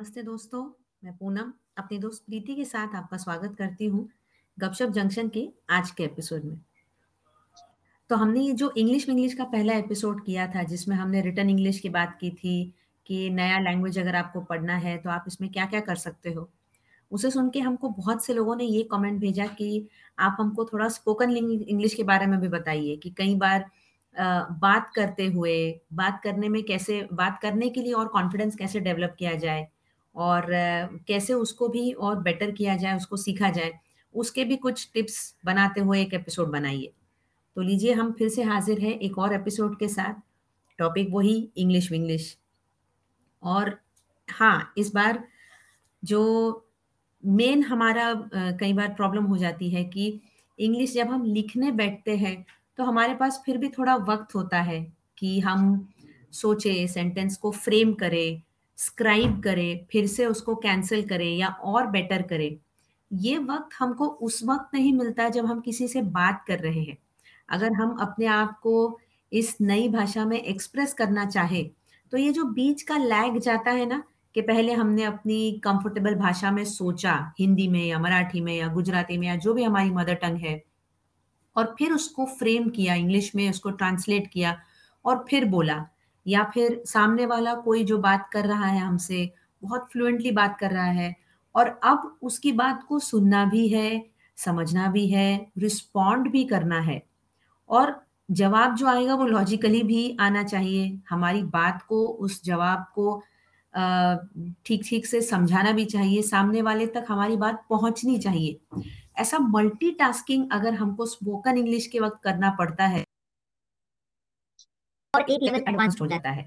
नमस्ते दोस्तों, मैं पूनम अपनी दोस्त प्रीति के साथ आपका स्वागत करती हूँ गपशप जंक्शन के आज के एपिसोड में। तो हमने ये जो इंग्लिश विंग्लिश का पहला एपिसोड किया था, जिसमें हमने रिटन इंग्लिश की बात की थी कि नया लैंग्वेज अगर आपको पढ़ना है तो आप इसमें क्या क्या कर सकते हो। उसे सुन के हमको बहुत से लोगों ने ये कमेंट भेजा कि आप हमको थोड़ा स्पोकन इंग्लिश के बारे में भी बताइए कि कई बार बात करते हुए बात करने के लिए और कॉन्फिडेंस कैसे डेवलप किया जाए और कैसे उसको भी और बेटर किया जाए, उसको सीखा जाए, उसके भी कुछ टिप्स बनाते हुए एक एपिसोड बनाइए। तो लीजिए, हम फिर से हाजिर हैं एक और एपिसोड के साथ। टॉपिक वही इंग्लिश विंग्लिश। और हाँ, इस बार जो मेन हमारा कई बार प्रॉब्लम हो जाती है कि इंग्लिश जब हम लिखने बैठते हैं तो हमारे पास फिर भी थोड़ा वक्त होता है कि हम सोचे, सेंटेंस को फ्रेम करें, स्क्राइब करें, फिर से उसको कैंसिल करें या और बेटर करें। ये वक्त हमको उस वक्त नहीं मिलता जब हम किसी से बात कर रहे हैं। अगर हम अपने आप को इस नई भाषा में एक्सप्रेस करना चाहे तो ये जो बीच का लैग जाता है ना, कि पहले हमने अपनी कंफर्टेबल भाषा में सोचा, हिंदी में या मराठी में या गुजराती में या जो भी हमारी मदर टंग है, और फिर उसको फ्रेम किया इंग्लिश में, उसको ट्रांसलेट किया और फिर बोला, या फिर सामने वाला कोई जो बात कर रहा है हमसे बहुत फ्लुएंटली बात कर रहा है और अब उसकी बात को सुनना भी है, समझना भी है, रिस्पॉन्ड भी करना है और जवाब जो आएगा वो लॉजिकली भी आना चाहिए। हमारी बात को, उस जवाब को ठीक ठीक से समझाना भी चाहिए, सामने वाले तक हमारी बात पहुंचनी चाहिए। ऐसा मल्टीटास्किंग अगर हमको स्पोकन इंग्लिश के वक्त करना पड़ता है और एक लेवल एडवांस हो जाता है।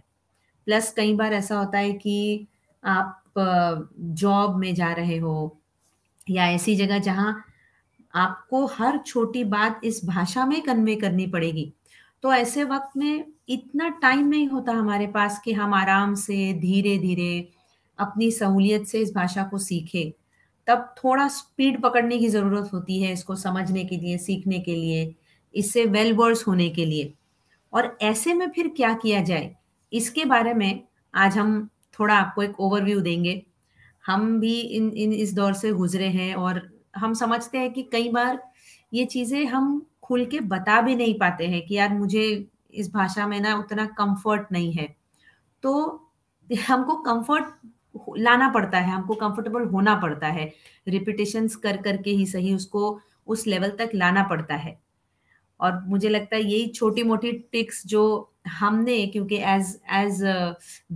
प्लस कई बार ऐसा होता है कि आप जॉब में जा रहे हो या ऐसी जगह जहां आपको हर छोटी बात इस भाषा में कन्वे करनी पड़ेगी, तो ऐसे वक्त में इतना टाइम नहीं होता हमारे पास कि हम आराम से धीरे धीरे अपनी सहूलियत से इस भाषा को सीखें। तब थोड़ा स्पीड पकड़ने की ज़रूरत होती है इसको समझने के लिए, सीखने के लिए, इससे वेल वर्स होने के लिए। और ऐसे में फिर क्या किया जाए, इसके बारे में आज हम थोड़ा आपको एक ओवरव्यू देंगे। हम भी इस दौर से गुजरे हैं और हम समझते हैं कि कई बार ये चीज़ें हम खुल के बता भी नहीं पाते हैं कि यार मुझे इस भाषा में ना उतना कंफर्ट नहीं है। तो हमको कंफर्ट लाना पड़ता है, हमको कंफर्टेबल होना पड़ता है, रिपीटेशंस कर करके ही सही उसको उस लेवल तक लाना पड़ता है। और मुझे लगता है यही छोटी मोटी टिक्स जो हमने, क्योंकि एज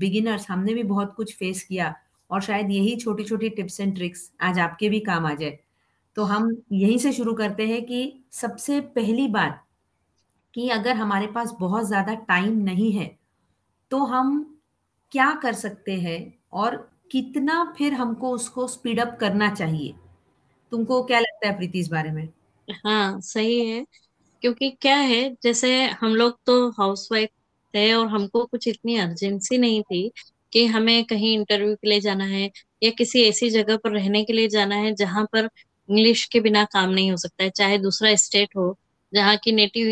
बिगिनर्स हमने भी बहुत कुछ फेस किया और शायद यही छोटी छोटी टिप्स एंड ट्रिक्स आज आपके भी काम आ जाए। तो हम यहीं से शुरू करते हैं कि सबसे पहली बात कि अगर हमारे पास बहुत ज़्यादा टाइम नहीं है तो हम क्या कर सकते हैं और कितना फिर हमको उसको स्पीड अप करना चाहिए। तुमको क्या लगता है प्रीति इस बारे में? हाँ, सही है, क्योंकि क्या है, जैसे हम लोग तो हाउसवाइफ थे और हमको कुछ इतनी अर्जेंसी नहीं थी कि हमें कहीं इंटरव्यू के लिए जाना है या किसी ऐसी जगह पर रहने के लिए जाना है जहाँ पर इंग्लिश के बिना काम नहीं हो सकता है। चाहे दूसरा स्टेट हो, जहाँ की नेटिव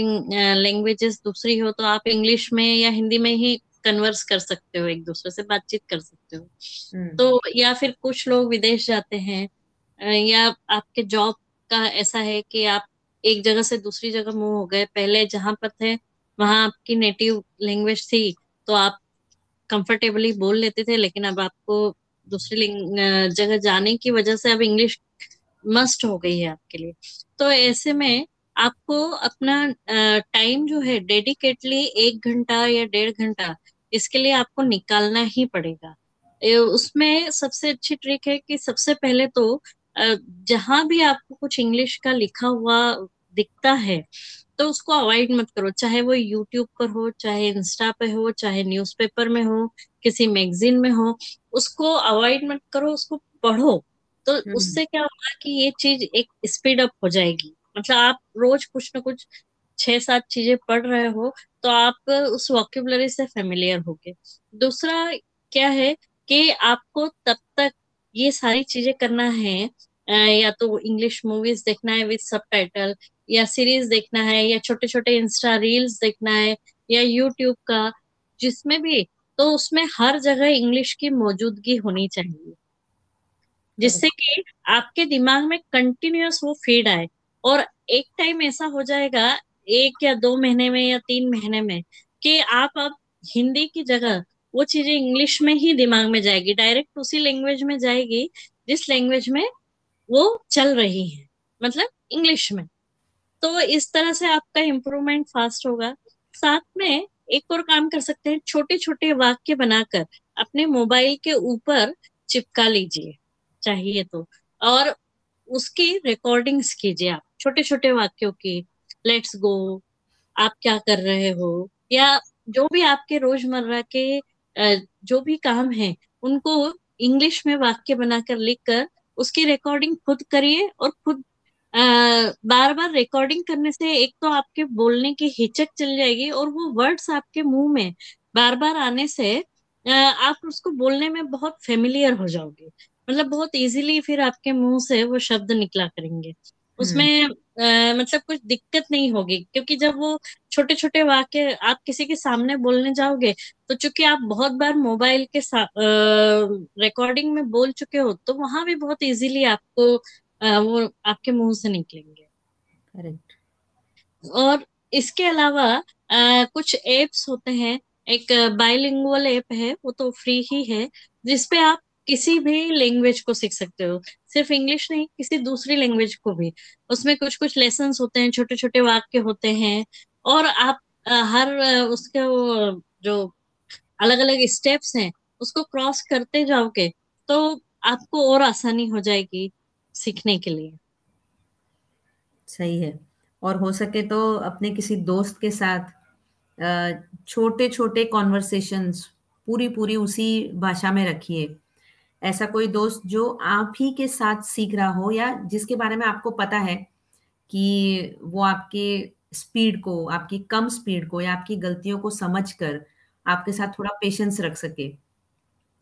लैंग्वेजेस दूसरी हो, तो आप इंग्लिश में या हिंदी में ही कन्वर्स कर सकते हो, एक दूसरे से बातचीत कर सकते हो। तो या फिर कुछ लोग विदेश जाते हैं या आपके जॉब का ऐसा है कि आप एक जगह से दूसरी जगह मूव हो गए। पहले जहां पर थे वहां आपकी नेटिव लैंग्वेज थी तो आप कंफर्टेबली बोल लेते थे, लेकिन अब आपको दूसरी जगह जाने की वजह से अब इंग्लिश मस्ट हो गई है आपके लिए। तो ऐसे में आपको अपना टाइम जो है डेडिकेटली 1 घंटा या 1.5 घंटा इसके लिए आपको निकालना ही पड़ेगा। उसमें सबसे अच्छी ट्रिक है कि सबसे पहले तो जहां भी आपको कुछ इंग्लिश का लिखा हुआ दिखता है तो उसको अवॉइड मत करो, चाहे वो यूट्यूब पर हो, चाहे इंस्टा पे हो, चाहे न्यूज़पेपर में हो, किसी मैगजीन में हो, उसको अवॉइड मत करो, उसको पढ़ो। तो उससे क्या होगा कि ये चीज एक स्पीड अप हो जाएगी। मतलब आप रोज कुछ ना कुछ 6-7 चीजें पढ़ रहे हो तो आप उस वोकेबुलरी से फेमिलियर होगे। दूसरा क्या है कि आपको तब तक ये सारी चीजें करना है, या तो इंग्लिश मूवीज देखना है विद सबटाइटल, या सीरीज देखना है, या छोटे छोटे इंस्टा रील्स देखना है, या यूट्यूब का, जिसमें भी तो उसमें हर जगह इंग्लिश की मौजूदगी होनी चाहिए, जिससे कि आपके दिमाग में कंटिन्यूअस वो फीड आए। और एक टाइम ऐसा हो जाएगा, 1 या 2 महीने में या 3 महीने में, कि आप अब हिंदी की जगह वो चीजें इंग्लिश में ही दिमाग में जाएगी, डायरेक्ट उसी लैंग्वेज में जाएगी जिस लैंग्वेज में वो चल रही है, मतलब इंग्लिश में। तो इस तरह से आपका इम्प्रूवमेंट फास्ट होगा। साथ में एक और काम कर सकते हैं, छोटे छोटे वाक्य बनाकर अपने मोबाइल के ऊपर चिपका लीजिए चाहिए तो, और उसकी रिकॉर्डिंग्स कीजिए आप, छोटे छोटे वाक्यों की। लेट्स गो, आप क्या कर रहे हो, या जो भी आपके रोजमर्रा के जो भी काम है उनको इंग्लिश में वाक्य बनाकर लिखकर उसकी रिकॉर्डिंग खुद करिए। और खुद बार बार रिकॉर्डिंग करने से एक तो आपके बोलने की हिचक चल जाएगी, और वो वर्ड्स आपके मुंह में बार बार आने से आप उसको बोलने में बहुत फेमिलियर हो जाओगे, मतलब बहुत इजीली फिर आपके मुंह से वो शब्द निकला करेंगे। उसमें मतलब कुछ दिक्कत नहीं होगी, क्योंकि जब वो छोटे छोटे वाक्य आप किसी के सामने बोलने जाओगे तो चूंकि आप बहुत बार मोबाइल के रिकॉर्डिंग में बोल चुके हो, तो वहां भी बहुत इजीली आपको वो आपके मुंह से निकलेंगे। करेक्ट। और इसके अलावा कुछ एप्स होते हैं, एक बाइलिंगुअल ऐप है, वो तो फ्री ही है, जिसपे आप किसी भी लैंग्वेज को सीख सकते हो, सिर्फ इंग्लिश नहीं, किसी दूसरी लैंग्वेज को भी। उसमें कुछ कुछ लेसन्स होते हैं, छोटे छोटे वाक्य होते हैं, और आप हर उसके जो अलग अलग स्टेप्स हैं उसको क्रॉस करते जाओगे तो आपको और आसानी हो जाएगी सीखने के लिए। सही है। और हो सके तो अपने किसी दोस्त के साथ छोटे छोटे कॉन्वर्सेशंस पूरी पूरी उसी भाषा में रखिए। ऐसा कोई दोस्त जो आप ही के साथ सीख रहा हो, या जिसके बारे में आपको पता है कि वो आपके स्पीड को, आपकी कम स्पीड को या आपकी गलतियों को समझकर आपके साथ थोड़ा पेशेंस रख सके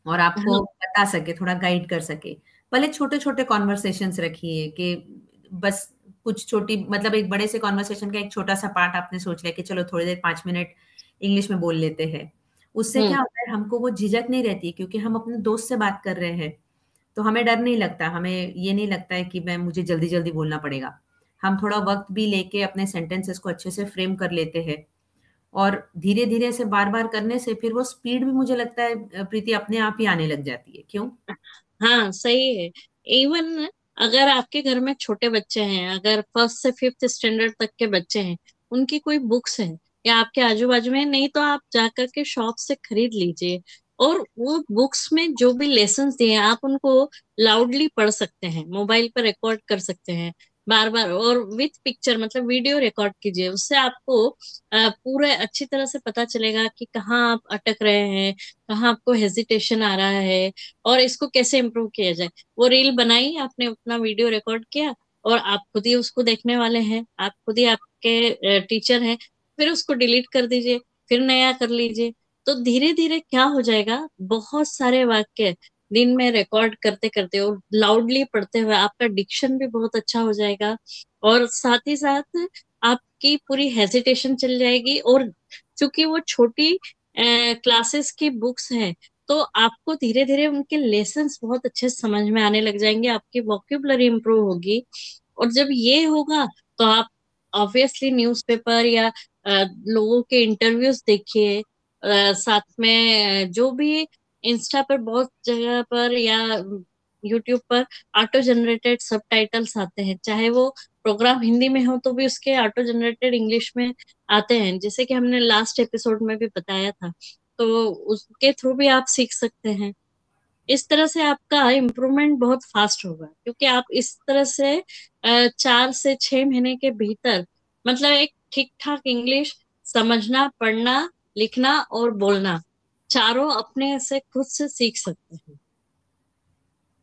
और आपको बता सके, थोड़ा गाइड कर सके। भले छोटे छोटे कॉन्वर्सेशंस रखिए कि बस कुछ छोटी, मतलब एक बड़े से कॉन्वर्सेशन का एक छोटा सा पार्ट आपने सोच लिया कि चलो थोड़ी देर 5 मिनट इंग्लिश में बोल लेते हैं। उससे क्या होता है, हमको वो झिझक नहीं रहती, क्योंकि हम अपने दोस्त से बात कर रहे हैं तो हमें डर नहीं लगता, हमें ये नहीं लगता है कि मुझे जल्दी जल्दी बोलना पड़ेगा। हम थोड़ा वक्त भी लेके अपने सेंटेंसेस को अच्छे से फ्रेम कर लेते हैं, और धीरे धीरे से बार बार करने से फिर वो स्पीड भी मुझे लगता है प्रीति अपने आप ही आने लग जाती है। क्यों? हाँ, सही है। इवन अगर आपके घर में छोटे बच्चे हैं, अगर 1st से 5th स्टैंडर्ड तक के बच्चे हैं, उनकी कोई बुक्स है या आपके आजू बाजू में, नहीं तो आप जाकर के शॉप से खरीद लीजिए, और वो बुक्स में जो भी लेसन्स दिए हैं आप उनको लाउडली पढ़ सकते हैं, मोबाइल पर रिकॉर्ड कर सकते हैं बार बार, और विथ पिक्चर, मतलब वीडियो रिकॉर्ड कीजिए। उससे आपको पूरे अच्छी तरह से पता चलेगा कि कहाँ आप अटक रहे हैं, कहाँ आपको हेजिटेशन आ रहा है, और इसको कैसे इम्प्रूव किया जाए। वो रील बनाई आपने, अपना वीडियो रिकॉर्ड किया, और आप खुद ही उसको देखने वाले हैं, आप खुद ही आपके टीचर हैं, फिर उसको डिलीट कर दीजिए, फिर नया कर लीजिए। तो धीरे धीरे क्या हो जाएगा, बहुत सारे वाक्य दिन में रिकॉर्ड करते करते और लाउडली पढ़ते हुए आपका डिक्शन भी बहुत अच्छा हो जाएगा, और साथ ही साथ आपकी पूरी हेजिटेशन चल जाएगी। और चूंकि वो छोटी क्लासेस की बुक्स हैं तो आपको धीरे धीरे उनके लेसन्स बहुत अच्छे समझ में आने लग जाएंगे, आपकी वोकेबुलरी इम्प्रूव होगी, और जब ये होगा तो आप ऑब्वियसली न्यूज़पेपर या लोगों के इंटरव्यूज देखिए, साथ में जो भी इंस्टा पर बहुत जगह पर या यूट्यूब पर ऑटो जनरेटेड सबटाइटल्स आते हैं, चाहे वो प्रोग्राम हिंदी में हो तो भी उसके ऑटो जनरेटेड इंग्लिश में आते हैं, जैसे कि हमने लास्ट एपिसोड में भी बताया था, तो उसके थ्रू भी आप सीख सकते हैं। इस तरह से आपका इम्प्रूवमेंट बहुत फास्ट होगा, क्योंकि आप इस तरह से 4 से 6 महीने के भीतर, मतलब एक ठीक ठाक इंग्लिश समझना, पढ़ना, लिखना और बोलना चारों अपने से खुद से सीख सकते हैं।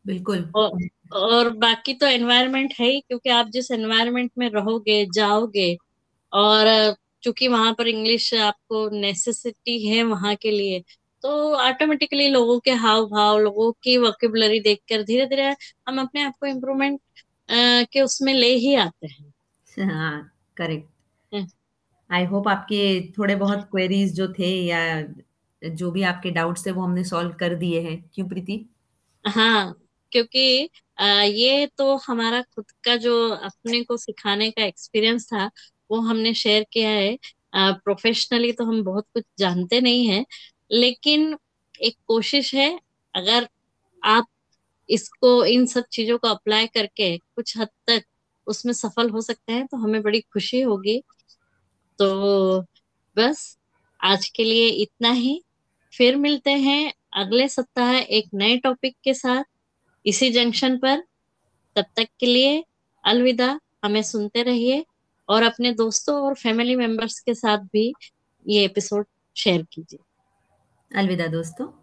बिल्कुल। और बाकी तो एनवायरनमेंट है ही, क्योंकि आप जिस एनवायरनमेंट में रहोगे जाओगे, और चूंकि वहां पर इंग्लिश आपको नेसेसिटी है वहां के लिए, तो ऑटोमेटिकली लोगों के हाव भाव, लोगों की वोकेबुलरी देखकर धीरे धीरे हम अपने आप को इम्प्रूवमेंट के उसमें ले ही आते हैं। हाँ, करेक्ट। आई होप आपके थोड़े बहुत क्वेरीज जो थे या जो भी आपके डाउट्स थे वो हमने सॉल्व कर दिए हैं, क्यों प्रीति? हाँ, क्योंकि ये तो हमारा खुद का जो अपने को सिखाने का एक्सपीरियंस था वो हमने शेयर किया है। प्रोफेशनली तो हम बहुत कुछ जानते नहीं हैं, लेकिन एक कोशिश है, अगर आप इसको इन सब चीजों को अप्लाई करके कुछ हद तक उसमें सफल हो सकते हैं तो हमें बड़ी खुशी होगी। तो बस आज के लिए इतना ही, फिर मिलते हैं अगले सप्ताह एक नए टॉपिक के साथ इसी जंक्शन पर। तब तक के लिए अलविदा। हमें सुनते रहिए और अपने दोस्तों और फैमिली मेंबर्स के साथ भी ये एपिसोड शेयर कीजिए। अलविदा दोस्तों।